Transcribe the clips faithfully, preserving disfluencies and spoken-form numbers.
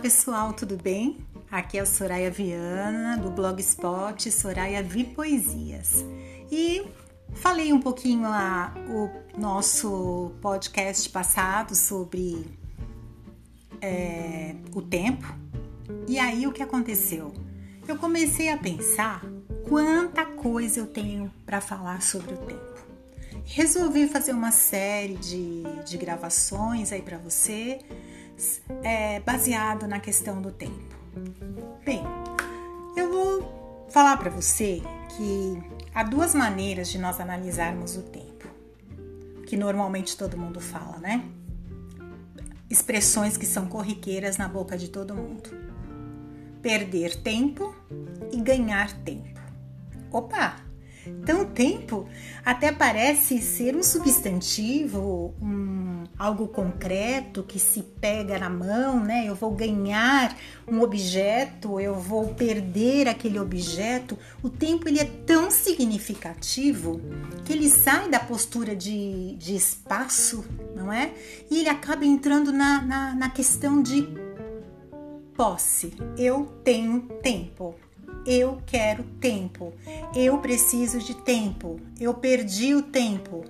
pessoal, tudo bem? Aqui é a Soraya Viana, do blog Spot Soraya Vi Poesias. E falei um pouquinho lá o nosso podcast passado sobre é, o tempo. E aí o que aconteceu? Eu comecei a pensar quanta coisa eu tenho para falar sobre o tempo. Resolvi fazer uma série de, de gravações aí para você, é, baseado na questão do tempo. Bem, eu vou falar para você que há duas maneiras de nós analisarmos o tempo, que normalmente todo mundo fala, né? Expressões que são corriqueiras na boca de todo mundo. Perder tempo e ganhar tempo. Opa! Então, tempo até parece ser um substantivo, um, algo concreto que se pega na mão, né? Eu vou ganhar um objeto, eu vou perder aquele objeto. O tempo ele é tão significativo que ele sai da postura de, de espaço, não é? E ele acaba entrando na, na, na questão de posse. Eu tenho tempo. Eu quero tempo, eu preciso de tempo, eu perdi o tempo.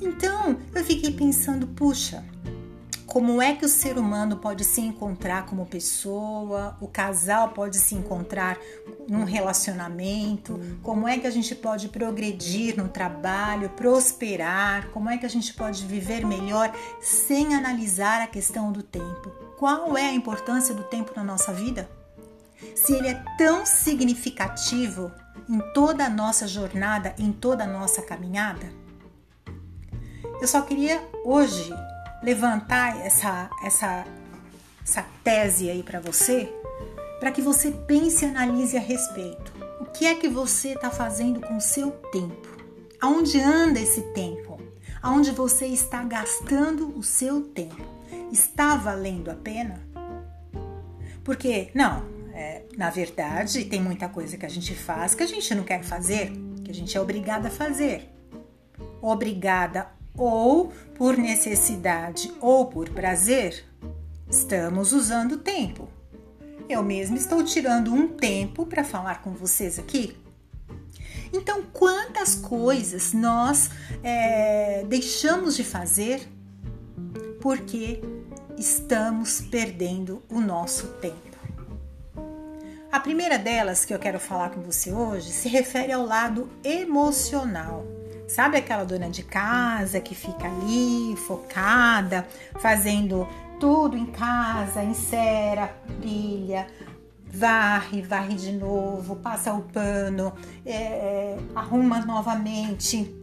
Então, eu fiquei pensando, puxa, como é que o ser humano pode se encontrar como pessoa, o casal pode se encontrar num relacionamento, como é que a gente pode progredir no trabalho, prosperar, como é que a gente pode viver melhor sem analisar a questão do tempo? Qual é a importância do tempo na nossa vida? Se ele é tão significativo em toda a nossa jornada, em toda a nossa caminhada, eu só queria hoje levantar essa, essa, essa tese aí para você, para que você pense e analise a respeito. O que é que você está fazendo com o seu tempo? Aonde anda esse tempo? Aonde você está gastando o seu tempo? Está valendo a pena? Porque, não... É, na verdade, tem muita coisa que a gente faz que a gente não quer fazer, que a gente é obrigada a fazer. Obrigada ou por necessidade ou por prazer, estamos usando o tempo. Eu mesma estou tirando um tempo para falar com vocês aqui. Então, quantas coisas nós é, deixamos de fazer porque estamos perdendo o nosso tempo. A primeira delas que eu quero falar com você hoje se refere ao lado emocional. Sabe aquela dona de casa que fica ali focada, fazendo tudo em casa, encera, brilha, varre, varre de novo, passa o pano, é, arruma novamente.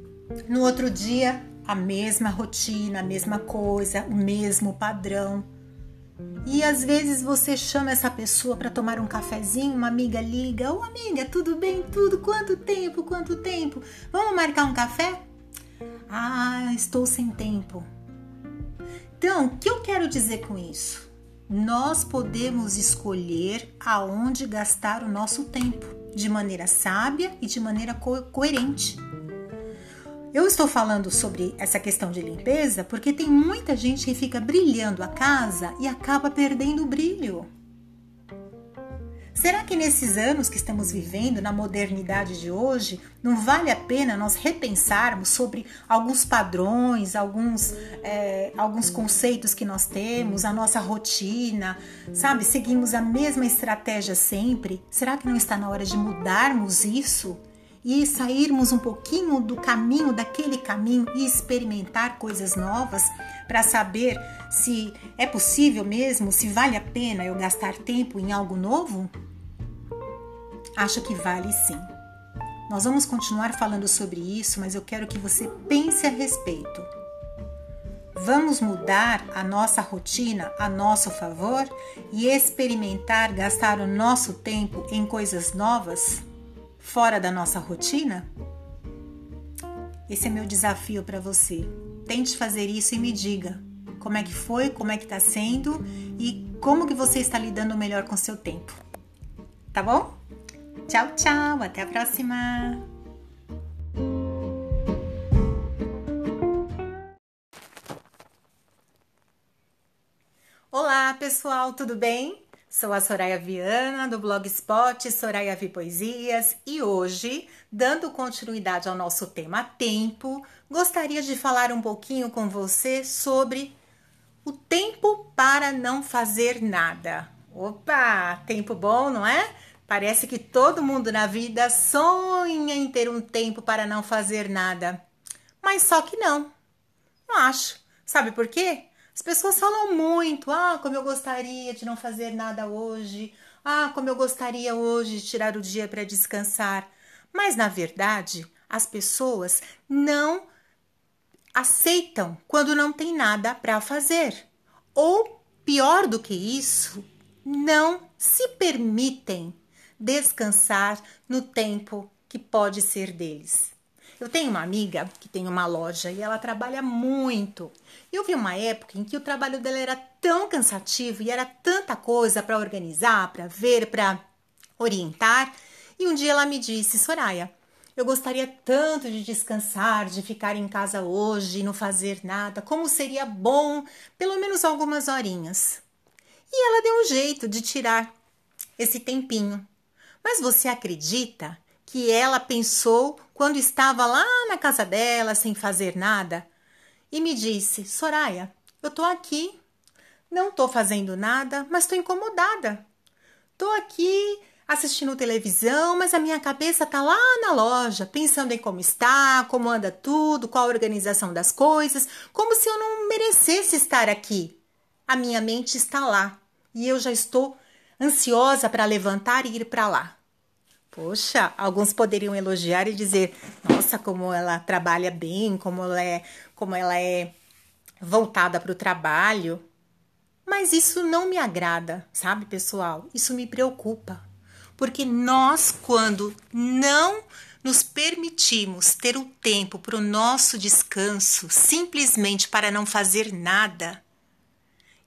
No outro dia, a mesma rotina, a mesma coisa, o mesmo padrão. E às vezes você chama essa pessoa para tomar um cafezinho, uma amiga liga, ô amiga, tudo bem, tudo, quanto tempo, quanto tempo, vamos marcar um café? Ah, estou sem tempo. Então, o que eu quero dizer com isso? Nós podemos escolher aonde gastar o nosso tempo, de maneira sábia e de maneira co- coerente. Eu estou falando sobre essa questão de limpeza porque tem muita gente que fica brilhando a casa e acaba perdendo o brilho. Será que nesses anos que estamos vivendo, na modernidade de hoje, não vale a pena nós repensarmos sobre alguns padrões, alguns, é, alguns conceitos que nós temos, a nossa rotina, sabe? Seguimos a mesma estratégia sempre. Será que não está na hora de mudarmos isso? E sairmos um pouquinho do caminho, daquele caminho e experimentar coisas novas para saber se é possível mesmo, se vale a pena eu gastar tempo em algo novo? Acho que vale sim. Nós vamos continuar falando sobre isso, mas eu quero que você pense a respeito. Vamos mudar a nossa rotina a nosso favor e experimentar gastar o nosso tempo em coisas novas? Fora da nossa rotina? Esse é meu desafio para você. Tente fazer isso e me diga como é que foi, como é que está sendo e como que você está lidando melhor com seu tempo. Tá bom? Tchau, tchau. Até a próxima. Olá, pessoal, tudo bem? Sou a Soraya Viana, do blog Spot Soraya Vi Poesias, e hoje, dando continuidade ao nosso tema tempo, gostaria de falar um pouquinho com você sobre o tempo para não fazer nada. Opa, tempo bom, não é? Parece que todo mundo na vida sonha em ter um tempo para não fazer nada. Mas só que não, não acho. Sabe por quê? As pessoas falam muito, ah, como eu gostaria de não fazer nada hoje, ah, como eu gostaria hoje de tirar o dia para descansar. Mas, na verdade, as pessoas não aceitam quando não tem nada para fazer. Ou, pior do que isso, não se permitem descansar no tempo que pode ser deles. Eu tenho uma amiga que tem uma loja e ela trabalha muito. Eu vi uma época em que o trabalho dela era tão cansativo e era tanta coisa para organizar, para ver, para orientar. E um dia ela me disse, Soraya, eu gostaria tanto de descansar, de ficar em casa hoje e não fazer nada. Como seria bom, pelo menos algumas horinhas. E ela deu um jeito de tirar esse tempinho. Mas você acredita que ela pensou quando estava lá na casa dela sem fazer nada e me disse, Soraya, eu tô aqui, não tô fazendo nada, mas tô incomodada. Tô aqui assistindo televisão, mas a minha cabeça tá lá na loja, pensando em como está, como anda tudo, qual a organização das coisas, como se eu não merecesse estar aqui. A minha mente está lá e eu já estou ansiosa para levantar e ir para lá. Poxa, alguns poderiam elogiar e dizer, nossa, como ela trabalha bem, como ela é, como ela é voltada para o trabalho. Mas isso não me agrada, sabe, pessoal? Isso me preocupa. Porque nós, quando não nos permitimos ter o tempo para o nosso descanso, simplesmente para não fazer nada,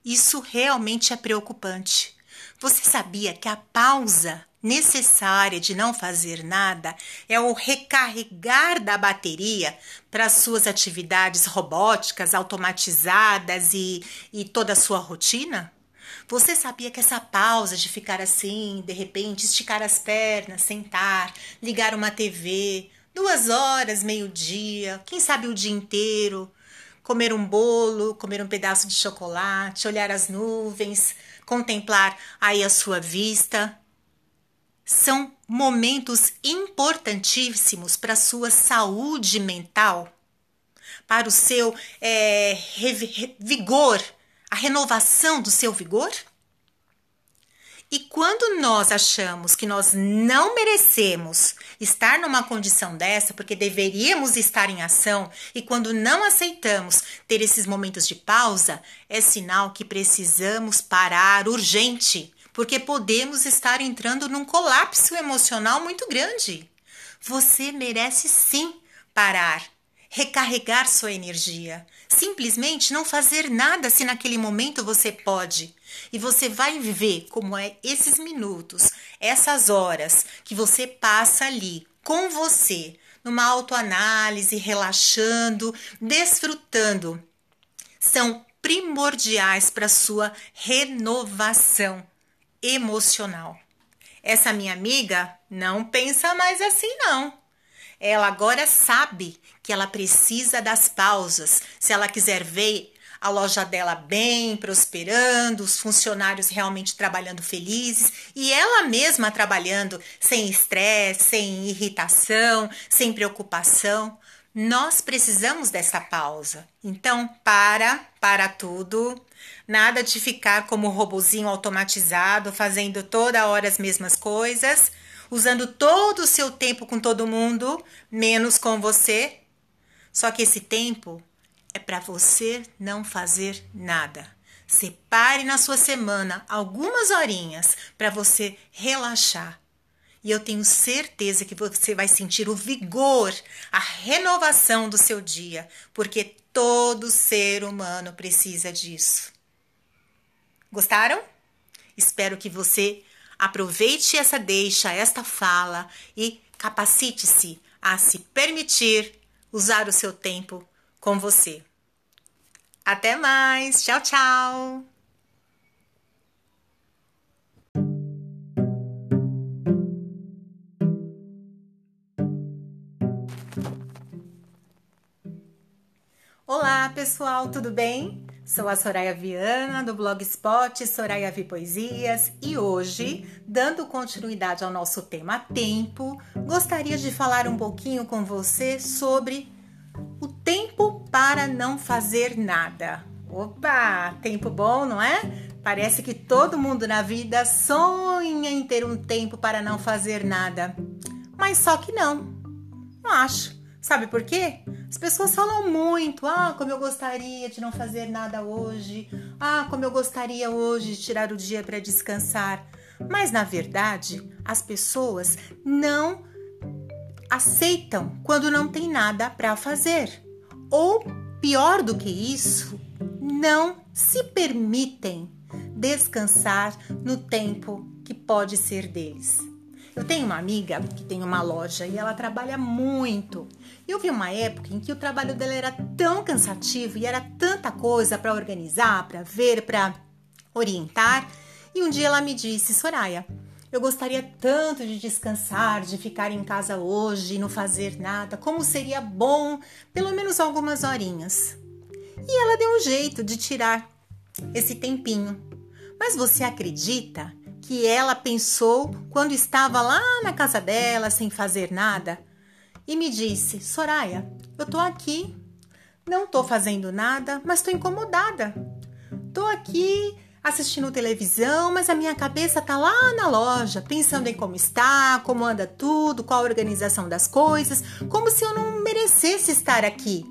isso realmente é preocupante. Você sabia que a pausa necessária de não fazer nada é o recarregar da bateria para suas atividades robóticas, automatizadas e, e toda a sua rotina? Você sabia que essa pausa de ficar assim, de repente esticar as pernas, sentar, ligar uma T V, duas horas, meio-dia, quem sabe o dia inteiro, comer um bolo, comer um pedaço de chocolate, olhar as nuvens, contemplar aí a sua vista, são momentos importantíssimos para a sua saúde mental, para o seu é, vigor, a renovação do seu vigor. E quando nós achamos que nós não merecemos estar numa condição dessa, porque deveríamos estar em ação, e quando não aceitamos ter esses momentos de pausa, é sinal que precisamos parar urgente. Porque podemos estar entrando num colapso emocional muito grande. Você merece sim parar, recarregar sua energia. Simplesmente não fazer nada se naquele momento você pode. E você vai ver como é esses minutos, essas horas que você passa ali com você, numa autoanálise, relaxando, desfrutando, são primordiais para a sua renovação emocional. Essa minha amiga não pensa mais assim, não. Ela agora sabe que ela precisa das pausas. Se ela quiser ver a loja dela bem, prosperando, os funcionários realmente trabalhando felizes e ela mesma trabalhando sem estresse, sem irritação, sem preocupação, nós precisamos dessa pausa. Então, para, para tudo. Nada de ficar como robozinho automatizado, fazendo toda hora as mesmas coisas, usando todo o seu tempo com todo mundo, menos com você. Só que esse tempo é para você não fazer nada. Separe na sua semana algumas horinhas para você relaxar. E eu tenho certeza que você vai sentir o vigor, a renovação do seu dia, porque todo ser humano precisa disso. Gostaram? Espero que você aproveite essa deixa, esta fala e capacite-se a se permitir usar o seu tempo com você. Até mais! Tchau, tchau! Olá pessoal, tudo bem? Sou a Soraya Viana do blog Spot Soraya Vi Poesias e hoje, dando continuidade ao nosso tema tempo, gostaria de falar um pouquinho com você sobre o tempo para não fazer nada. Opa, tempo bom, não é? Parece que todo mundo na vida sonha em ter um tempo para não fazer nada, mas só que não, não acho. Sabe por quê? As pessoas falam muito, ah, como eu gostaria de não fazer nada hoje, ah, como eu gostaria hoje de tirar o dia para descansar. Mas, na verdade, as pessoas não aceitam quando não tem nada para fazer. Ou, pior do que isso, não se permitem descansar no tempo que pode ser deles. Eu tenho uma amiga que tem uma loja e ela trabalha muito. Eu vi uma época em que o trabalho dela era tão cansativo e era tanta coisa para organizar, para ver, para orientar. E um dia ela me disse, Soraya, eu gostaria tanto de descansar, de ficar em casa hoje e não fazer nada. Como seria bom, pelo menos algumas horinhas. E ela deu um jeito de tirar esse tempinho. Mas você acredita que ela pensou quando estava lá na casa dela, sem fazer nada, e me disse, Soraya, eu tô aqui, não tô fazendo nada, mas tô incomodada. Tô aqui assistindo televisão, mas a minha cabeça tá lá na loja, pensando em como está, como anda tudo, qual a organização das coisas, como se eu não merecesse estar aqui.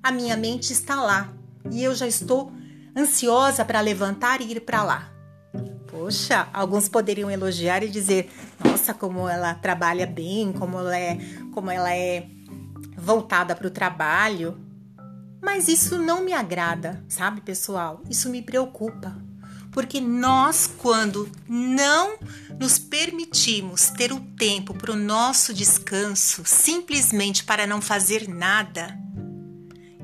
A minha mente está lá e eu já estou ansiosa para levantar e ir para lá. Poxa, alguns poderiam elogiar e dizer, nossa, como ela trabalha bem, como ela é, como ela é voltada para o trabalho. Mas isso não me agrada, sabe, pessoal? Isso me preocupa. Porque nós, quando não nos permitimos ter o tempo para o nosso descanso, simplesmente para não fazer nada,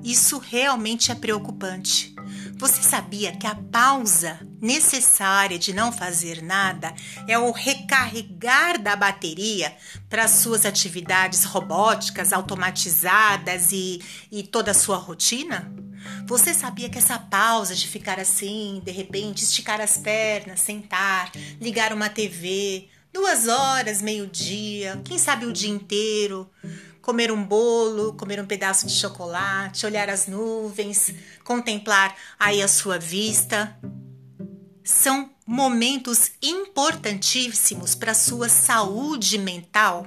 isso realmente é preocupante. Você sabia que a pausa necessária de não fazer nada é o recarregar da bateria para suas atividades robóticas, automatizadas e, e toda a sua rotina? Você sabia que essa pausa de ficar assim, de repente esticar as pernas, sentar, ligar uma T V, duas horas, meio-dia, quem sabe o dia inteiro, comer um bolo, comer um pedaço de chocolate, olhar as nuvens, contemplar aí a sua vista. São momentos importantíssimos para a sua saúde mental,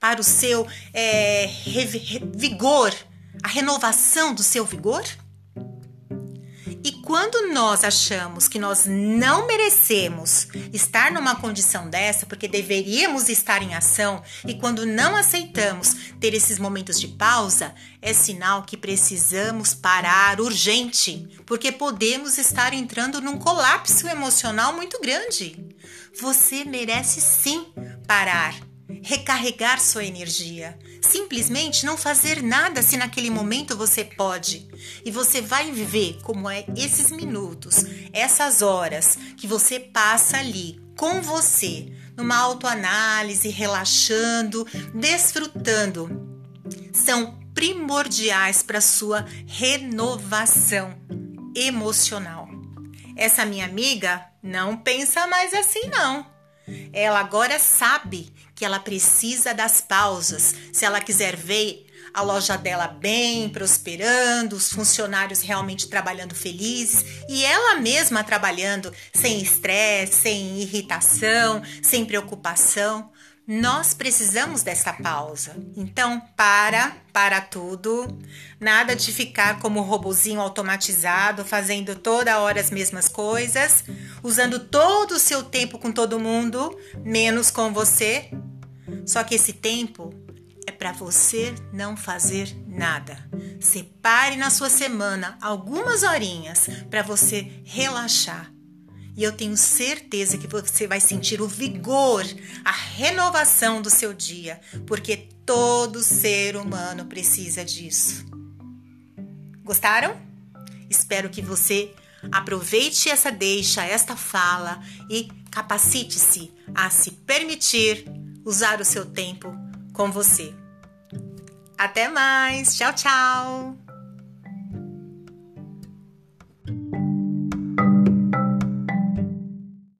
para o seu é, vigor, a renovação do seu vigor. E quando nós achamos que nós não merecemos estar numa condição dessa, porque deveríamos estar em ação, e quando não aceitamos ter esses momentos de pausa, é sinal que precisamos parar urgente, porque podemos estar entrando num colapso emocional muito grande. Você merece sim parar, recarregar sua energia, simplesmente não fazer nada se naquele momento você pode. E você vai ver como é esses minutos, essas horas que você passa ali com você, numa autoanálise, relaxando, desfrutando, são primordiais para a sua renovação emocional. Essa minha amiga não pensa mais assim não. Ela agora sabe que ela precisa das pausas, se ela quiser ver a loja dela bem, prosperando, os funcionários realmente trabalhando felizes e ela mesma trabalhando sem estresse, sem irritação, sem preocupação. Nós precisamos dessa pausa. Então, para, para tudo. Nada de ficar como um robozinho automatizado, fazendo toda hora as mesmas coisas, usando todo o seu tempo com todo mundo, menos com você. Só que esse tempo é para você não fazer nada. Separe na sua semana algumas horinhas para você relaxar. E eu tenho certeza que você vai sentir o vigor, a renovação do seu dia, porque todo ser humano precisa disso. Gostaram? Espero que você aproveite essa deixa, esta fala e capacite-se a se permitir usar o seu tempo com você. Até mais! Tchau, tchau!